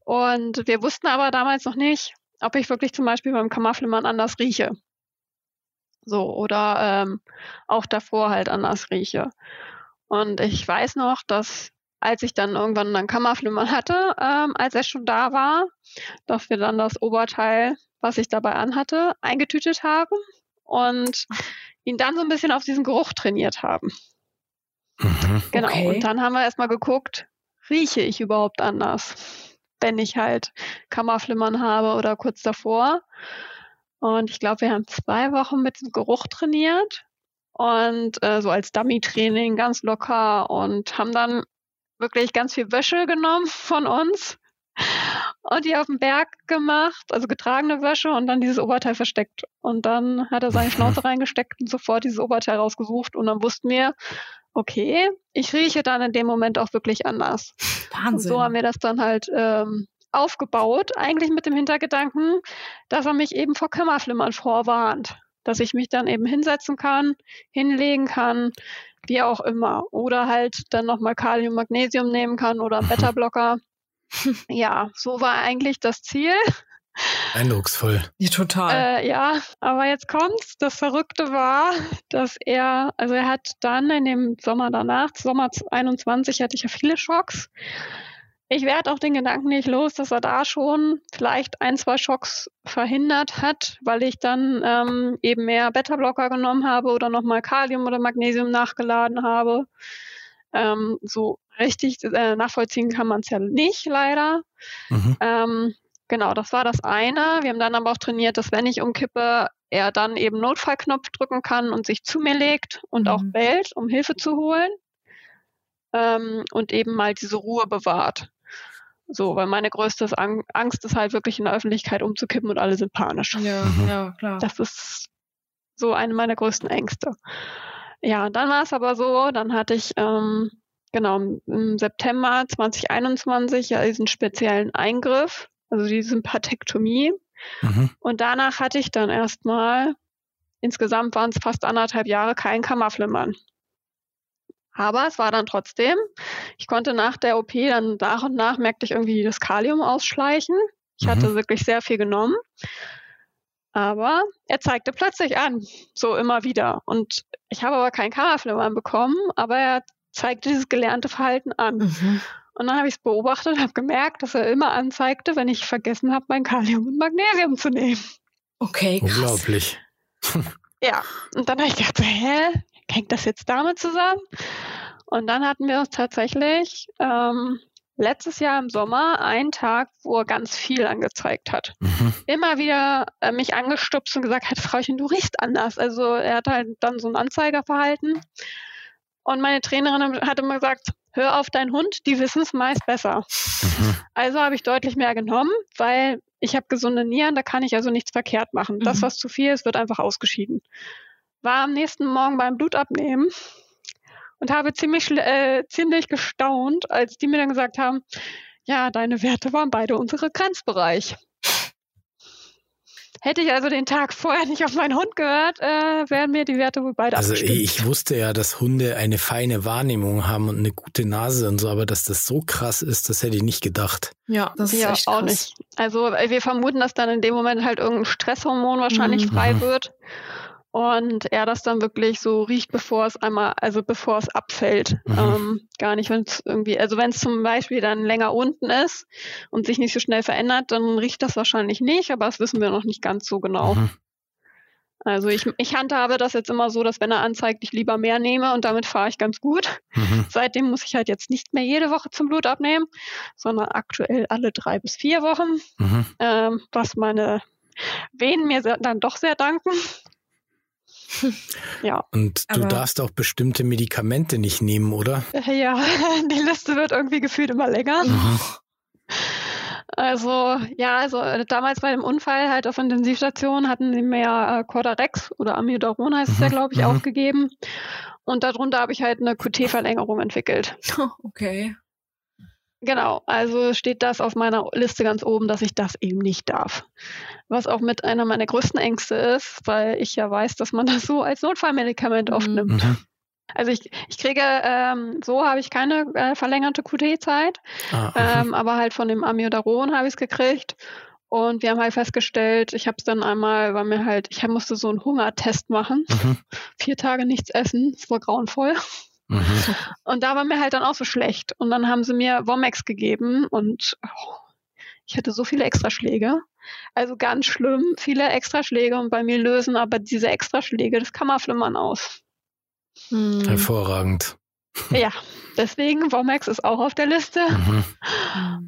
Und wir wussten aber damals noch nicht, ob ich wirklich zum Beispiel beim Kammerflimmern anders rieche. So, oder auch davor halt anders rieche. Und ich weiß noch, dass als ich dann irgendwann ein Kammerflimmern hatte, als er schon da war, dass wir dann das Oberteil, was ich dabei anhatte, eingetütet haben und ihn dann so ein bisschen auf diesen Geruch trainiert haben. Mhm. Genau, okay. Und dann haben wir erstmal geguckt, rieche ich überhaupt anders, wenn ich halt Kammerflimmern habe oder kurz davor. Und ich glaube, wir haben 2 Wochen mit dem Geruch trainiert und so als Dummy-Training ganz locker und haben dann wirklich ganz viel Wäsche genommen von uns und die auf den Berg gemacht, also getragene Wäsche und dann dieses Oberteil versteckt. Und dann hat er seine Schnauze reingesteckt und sofort dieses Oberteil rausgesucht und dann wussten wir, okay, ich rieche dann in dem Moment auch wirklich anders. Wahnsinn. Und so haben wir das dann halt aufgebaut, eigentlich mit dem Hintergedanken, dass er mich eben vor Kammerflimmern vorwarnt, dass ich mich dann eben hinsetzen kann, hinlegen kann, wie auch immer. Oder halt dann nochmal Kalium, Magnesium nehmen kann oder einen Beta-Blocker. Ja, so war eigentlich das Ziel. Eindrucksvoll. Ja, total. Ja, aber jetzt kommt's. Das Verrückte war, dass er hat dann in dem Sommer danach, Sommer 21, hatte ich ja viele Schocks. Ich werde auch den Gedanken nicht los, dass er da schon vielleicht 1, 2 Schocks verhindert hat, weil ich dann eben mehr Beta-Blocker genommen habe oder nochmal Kalium oder Magnesium nachgeladen habe. So richtig nachvollziehen kann man es ja nicht, leider. Mhm. Genau, das war das eine. Wir haben dann aber auch trainiert, dass wenn ich umkippe, er dann eben Notfallknopf drücken kann und sich zu mir legt und auch bellt, um Hilfe zu holen. Und eben mal diese Ruhe bewahrt. So, weil meine größte Angst ist halt wirklich in der Öffentlichkeit umzukippen und alle sind panisch. Ja, ja, klar. Das ist so eine meiner größten Ängste. Ja, und dann war es aber so, dann hatte ich im September 2021 ja diesen speziellen Eingriff, also die Sympathektomie. Mhm. Und danach hatte ich dann erstmal, insgesamt waren es fast 1,5 Jahre, kein Kammerflimmern. Aber es war dann trotzdem, ich konnte nach der OP dann nach und nach, merkte ich irgendwie das Kalium ausschleichen. Ich hatte wirklich sehr viel genommen. Aber er zeigte plötzlich an, so immer wieder. Und ich habe aber kein Kammerflimmern bekommen, aber er zeigte dieses gelernte Verhalten an. Mhm. Und dann habe ich es beobachtet und habe gemerkt, dass er immer anzeigte, wenn ich vergessen habe, mein Kalium und Magnesium zu nehmen. Okay, krass. Unglaublich. Ja, und dann habe ich gedacht, hä? Hängt das jetzt damit zusammen? Und dann hatten wir uns tatsächlich letztes Jahr im Sommer einen Tag, wo er ganz viel angezeigt hat. Mhm. Immer wieder mich angestupst und gesagt hat, Frauchen, du riechst anders. Also er hat halt dann so ein Anzeigerverhalten. Und meine Trainerin hat immer gesagt, hör auf deinen Hund, die wissen es meist besser. Mhm. Also habe ich deutlich mehr genommen, weil ich habe gesunde Nieren, da kann ich also nichts verkehrt machen. Mhm. Das, was zu viel ist, wird einfach ausgeschieden. War am nächsten Morgen beim Blutabnehmen und habe ziemlich gestaunt, als die mir dann gesagt haben, ja, deine Werte waren beide unsere Grenzbereich. Hätte ich also den Tag vorher nicht auf meinen Hund gehört, wären mir die Werte wohl beide abgestimmt. Also ich wusste ja, dass Hunde eine feine Wahrnehmung haben und eine gute Nase und so, aber dass das so krass ist, das hätte ich nicht gedacht. Ja, das ist echt krass. Auch nicht. Also wir vermuten, dass dann in dem Moment halt irgendein Stresshormon wahrscheinlich frei wird. Und er das dann wirklich so riecht, bevor es abfällt. Mhm. Gar nicht, wenn es irgendwie, also wenn es zum Beispiel dann länger unten ist und sich nicht so schnell verändert, dann riecht das wahrscheinlich nicht, aber das wissen wir noch nicht ganz so genau. Mhm. Also ich handhabe das jetzt immer so, dass wenn er anzeigt, ich lieber mehr nehme und damit fahre ich ganz gut. Mhm. Seitdem muss ich halt jetzt nicht mehr jede Woche zum Blut abnehmen, sondern aktuell alle 3 bis 4 Wochen, was meine Venen mir dann doch sehr danken. Ja. Und du darfst auch bestimmte Medikamente nicht nehmen, oder? Ja, die Liste wird irgendwie gefühlt immer länger. Mhm. Also damals bei dem Unfall halt auf Intensivstation hatten sie mehr Cordarex oder Amiodaron heißt es ja, glaube ich, auch gegeben. Und darunter habe ich halt eine QT-Verlängerung entwickelt. Okay. Genau, also steht das auf meiner Liste ganz oben, dass ich das eben nicht darf. Was auch mit einer meiner größten Ängste ist, weil ich ja weiß, dass man das so als Notfallmedikament oft nimmt. Mhm. Also ich kriege, so habe ich keine verlängerte QT-Zeit, aber halt von dem Amiodaron habe ich es gekriegt. Und wir haben halt festgestellt, ich habe es dann einmal, weil mir halt, ich musste so einen Hungertest machen. Mhm. 4 Tage nichts essen, es war grauenvoll. Mhm. Und da war mir halt dann auch so schlecht. Und dann haben sie mir Vomex gegeben und ich hatte so viele Extraschläge. Also ganz schlimm, viele Extraschläge. Und bei mir lösen aber diese Extraschläge das Kammerflimmern aus. Hm. Hervorragend. Ja, deswegen Vomex ist auch auf der Liste. Mhm.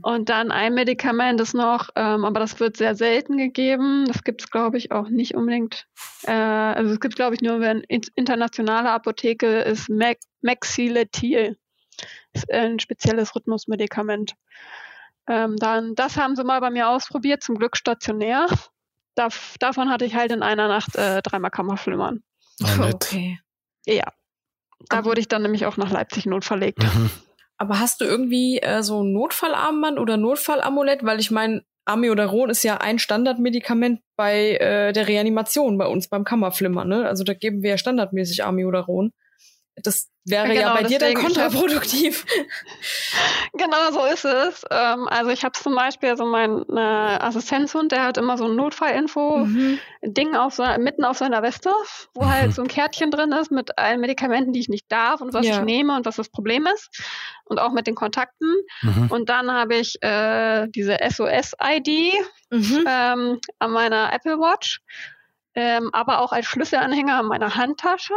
Und dann ein Medikament ist noch, aber das wird sehr selten gegeben. Das gibt es, glaube ich, auch nicht unbedingt. Also es gibt, glaube ich, nur wenn internationale Apotheke ist Maxiletil. Ist ein spezielles Rhythmusmedikament. Dann, das haben sie mal bei mir ausprobiert, zum Glück stationär. Davon hatte ich halt in einer Nacht 3 Mal Kammerflimmern. Oh, okay. Ja. Da wurde ich dann nämlich auch nach Leipzig notverlegt. Mhm. Aber hast du irgendwie so ein Notfallarmband oder Notfallamulett? Weil ich meine, Amiodaron ist ja ein Standardmedikament bei der Reanimation bei uns beim Kammerflimmern. Ne? Also da geben wir ja standardmäßig Amiodaron. Das wäre genau, ja bei dir dann kontraproduktiv. Genau so ist es. Also ich habe zum Beispiel so meinen Assistenzhund, der hat immer so ein Notfallinfo-Ding mitten auf seiner Weste, wo halt so ein Kärtchen drin ist mit allen Medikamenten, die ich nicht darf und was ich nehme und was das Problem ist und auch mit den Kontakten. Mhm. Und dann habe ich diese SOS-ID an meiner Apple Watch. Aber auch als Schlüsselanhänger in meiner Handtasche.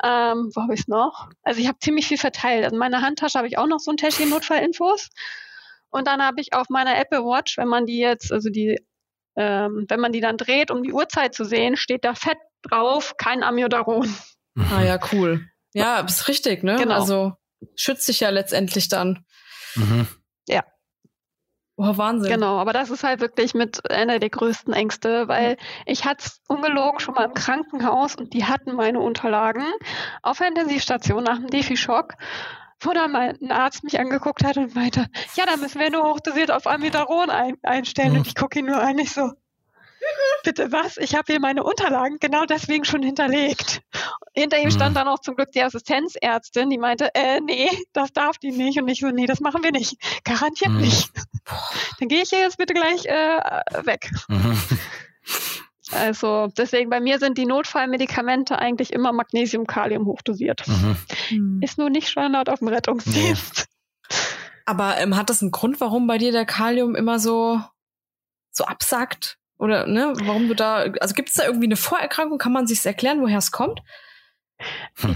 Wo habe ich es noch? Also ich habe ziemlich viel verteilt. Also in meiner Handtasche habe ich auch noch so ein Täschchen Notfallinfos. Und dann habe ich auf meiner Apple Watch, wenn man die jetzt, also die, wenn man die dann dreht, um die Uhrzeit zu sehen, steht da fett drauf, kein Amiodaron. Ah ja, cool. Ja, ist richtig, ne? Genau. Also schützt dich ja letztendlich dann. Mhm. Ja. Oh, Wahnsinn. Genau, aber das ist halt wirklich mit einer der größten Ängste, weil ich hatte es ungelogen schon mal im Krankenhaus und die hatten meine Unterlagen auf der Intensivstation nach dem Defi-Schock, wo dann ein Arzt mich angeguckt hat und meinte, ja, da müssen wir nur hochdosiert auf Amiodaron einstellen und ich gucke ihn nur an, ich so, bitte was? Ich habe hier meine Unterlagen genau deswegen schon hinterlegt. Hinter ihm stand dann auch zum Glück die Assistenzärztin, die meinte, nee, das darf die nicht. Und ich so, nee, das machen wir nicht. Garantiert nicht. Dann gehe ich hier jetzt bitte gleich weg. Also deswegen, bei mir sind die Notfallmedikamente eigentlich immer Magnesium-Kalium hochdosiert. Ist nur nicht Standard auf dem Rettungsdienst. Aber hat das einen Grund, warum bei dir der Kalium immer so absackt? Oder, ne, warum du da, also gibt es da irgendwie eine Vorerkrankung? Kann man sich's erklären, woher es kommt?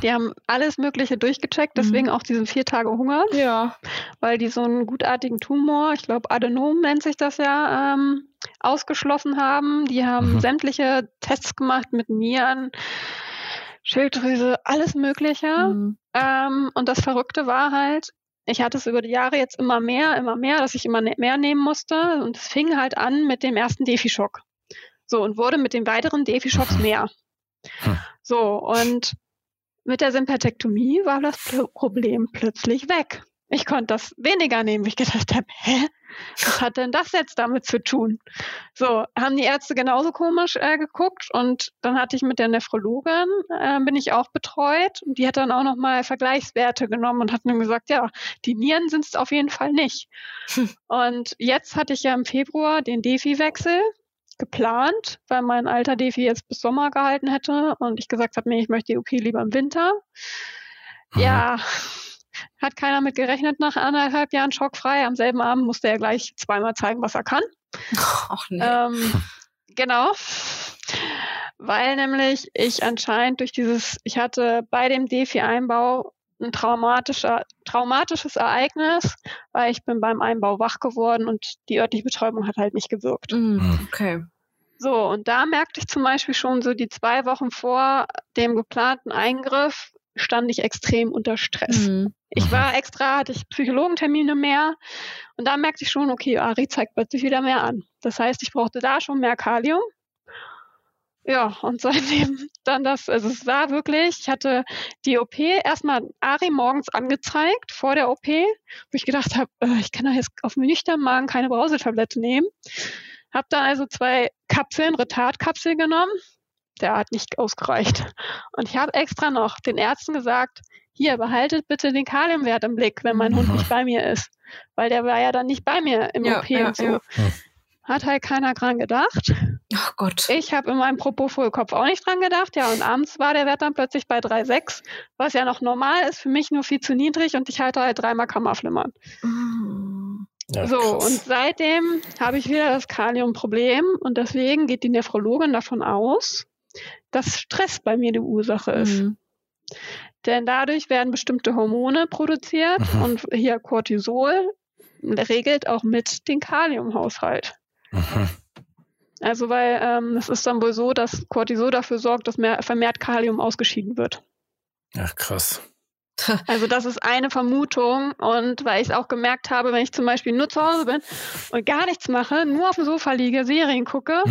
Die haben alles Mögliche durchgecheckt, deswegen auch diesen 4 Tage Hunger. Ja. Weil die so einen gutartigen Tumor, ich glaube Adenom nennt sich das ja, ausgeschlossen haben. Die haben sämtliche Tests gemacht mit Nieren, Schilddrüse, alles Mögliche. Und das Verrückte war halt, ich hatte es über die Jahre jetzt immer mehr, dass ich immer mehr nehmen musste. Und es fing halt an mit dem ersten Defi-Schock. So, und wurde mit den weiteren Defi-Schocks mehr. So, und mit der Sympathektomie war das Problem plötzlich weg. Ich konnte das weniger nehmen, wie ich gedacht habe, was hat denn das jetzt damit zu tun? So, haben die Ärzte genauso komisch geguckt und dann hatte ich mit der Nephrologin, bin ich auch betreut und die hat dann auch nochmal Vergleichswerte genommen und hat mir gesagt, ja, die Nieren sind es auf jeden Fall nicht. Und jetzt hatte ich ja im Februar den Defi-Wechsel geplant, weil mein alter Defi jetzt bis Sommer gehalten hätte und ich gesagt habe, nee, ich möchte die OP lieber im Winter. Ja, hat keiner mit gerechnet nach 1,5 Jahren schockfrei. Am selben Abend musste er gleich zweimal zeigen, was er kann. Ach nee. Genau. Weil nämlich ich anscheinend durch ich hatte bei dem Defi-Einbau ein traumatisches Ereignis, weil ich bin beim Einbau wach geworden und die örtliche Betäubung hat halt nicht gewirkt. Okay. So, und da merkte ich zum Beispiel schon so die 2 Wochen vor dem geplanten Eingriff, stand ich extrem unter Stress. Ich war extra, hatte ich Psychologentermine mehr und da merkte ich schon, okay, Ari zeigt plötzlich wieder mehr an. Das heißt, ich brauchte da schon mehr Kalium. Ja, und seitdem dann also es war wirklich, ich hatte die OP erstmal Ari morgens angezeigt, vor der OP, wo ich gedacht habe, ich kann doch jetzt auf dem nüchternen Magen keine Brausetablette nehmen. Habe dann also 2 Kapseln, Retardkapseln genommen. Der hat nicht ausgereicht. Und ich habe extra noch den Ärzten gesagt, hier, behaltet bitte den Kaliumwert im Blick, wenn mein Hund nicht bei mir ist. Weil der war ja dann nicht bei mir im OP und so. Ja. Hat halt keiner dran gedacht. Ach Gott. Ich habe in meinem Propofol-Kopf auch nicht dran gedacht. Ja, und abends war der Wert dann plötzlich bei 3,6, was ja noch normal ist, für mich nur viel zu niedrig und ich hatte halt 3-mal Kammerflimmern. Ja, so, krass. Und seitdem habe ich wieder das Kaliumproblem und deswegen geht die Nephrologin davon aus, dass Stress bei mir die Ursache ist. Denn dadurch werden bestimmte Hormone produziert und hier Cortisol regelt auch mit den Kaliumhaushalt. Also weil es ist dann wohl so, dass Cortisol dafür sorgt, dass vermehrt Kalium ausgeschieden wird. Ach krass. Also das ist eine Vermutung und weil ich es auch gemerkt habe, wenn ich zum Beispiel nur zu Hause bin und gar nichts mache, nur auf dem Sofa liege, Serien gucke,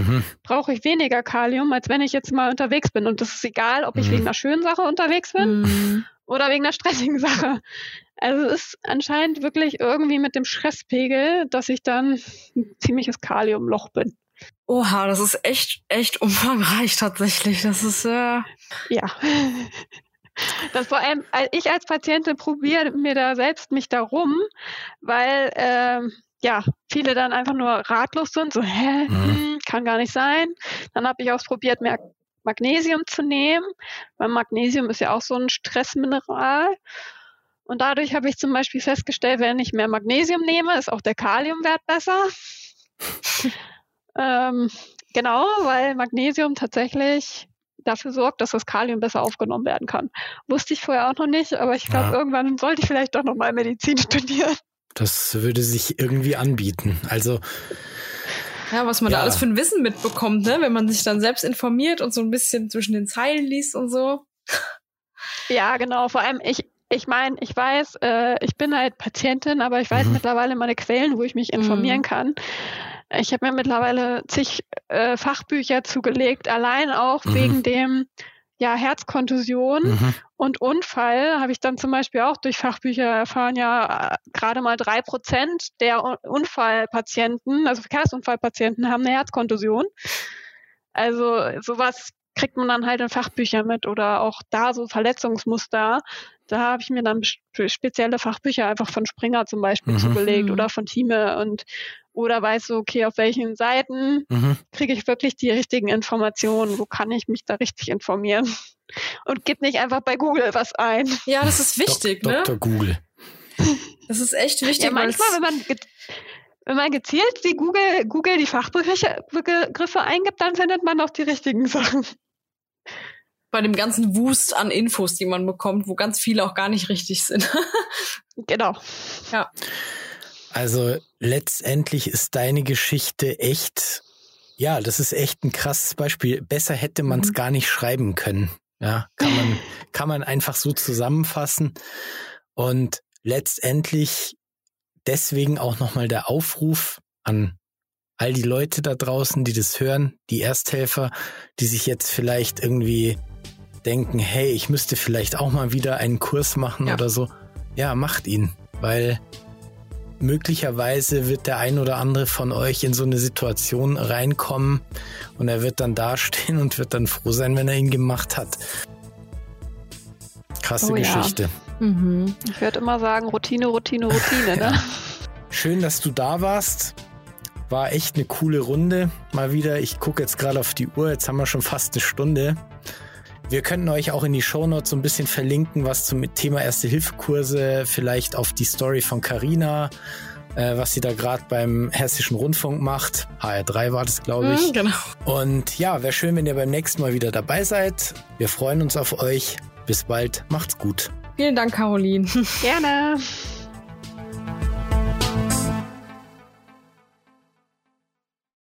brauche ich weniger Kalium, als wenn ich jetzt mal unterwegs bin. Und das ist egal, ob ich wegen einer schönen Sache unterwegs bin oder wegen einer stressigen Sache. Also es ist anscheinend wirklich irgendwie mit dem Stresspegel, dass ich dann ein ziemliches Kaliumloch bin. Oha, das ist echt umfangreich tatsächlich. Das ist ja. Das vor allem, ich als Patientin probiere mir da selbst nicht darum, weil viele dann einfach nur ratlos sind, so kann gar nicht sein. Dann habe ich ausprobiert, mehr Magnesium zu nehmen, weil Magnesium ist ja auch so ein Stressmineral. Und dadurch habe ich zum Beispiel festgestellt, wenn ich mehr Magnesium nehme, ist auch der Kaliumwert besser. Genau, weil Magnesium tatsächlich dafür sorgt, dass das Kalium besser aufgenommen werden kann. Wusste ich vorher auch noch nicht, aber ich glaube, irgendwann sollte ich vielleicht doch nochmal Medizin studieren. Das würde sich irgendwie anbieten. Also ja, was man da alles für ein Wissen mitbekommt, ne? Wenn man sich dann selbst informiert und so ein bisschen zwischen den Zeilen liest und so. Ja, genau. Vor allem, ich meine, ich weiß, ich bin halt Patientin, aber ich weiß mittlerweile meine Quellen, wo ich mich informieren kann. Ich habe mir mittlerweile zig Fachbücher zugelegt, allein auch wegen dem Herzkontusion und Unfall habe ich dann zum Beispiel auch durch Fachbücher erfahren, gerade mal 3% der Unfallpatienten, also Verkehrsunfallpatienten, haben eine Herzkontusion. Also sowas kriegt man dann halt in Fachbüchern mit oder auch da so Verletzungsmuster. Da habe ich mir dann spezielle Fachbücher einfach von Springer zum Beispiel zugelegt oder von Thieme oder weiß so, okay, auf welchen Seiten kriege ich wirklich die richtigen Informationen? Wo kann ich mich da richtig informieren? Und gib nicht einfach bei Google was ein. Ja, das ist wichtig, ne? Dr. Google. Das ist echt wichtig. Ja, manchmal, wenn man gezielt die Google die Fachbegriffe eingibt, dann findet man auch die richtigen Sachen. Bei dem ganzen Wust an Infos, die man bekommt, wo ganz viele auch gar nicht richtig sind. Genau. Ja. Also letztendlich ist deine Geschichte echt, das ist echt ein krasses Beispiel. Besser hätte man es gar nicht schreiben können. Ja, kann man einfach so zusammenfassen. Und letztendlich deswegen auch nochmal der Aufruf an all die Leute da draußen, die das hören, die Ersthelfer, die sich jetzt vielleicht irgendwie denken, hey, ich müsste vielleicht auch mal wieder einen Kurs machen oder so. Ja, macht ihn, weil möglicherweise wird der ein oder andere von euch in so eine Situation reinkommen und er wird dann dastehen und wird dann froh sein, wenn er ihn gemacht hat. Krasse Geschichte. Ja. Ich würde immer sagen, Routine, ne? Schön, dass du da warst. War echt eine coole Runde. Mal wieder, ich gucke jetzt gerade auf die Uhr, jetzt haben wir schon fast eine Stunde. Wir könnten euch auch in die Shownotes so ein bisschen verlinken, was zum Thema Erste-Hilfe-Kurse, vielleicht auf die Story von Carina, was sie da gerade beim Hessischen Rundfunk macht. HR3 war das, glaube ich. Genau. Und ja, wäre schön, wenn ihr beim nächsten Mal wieder dabei seid. Wir freuen uns auf euch. Bis bald. Macht's gut. Vielen Dank, Carolin. Gerne.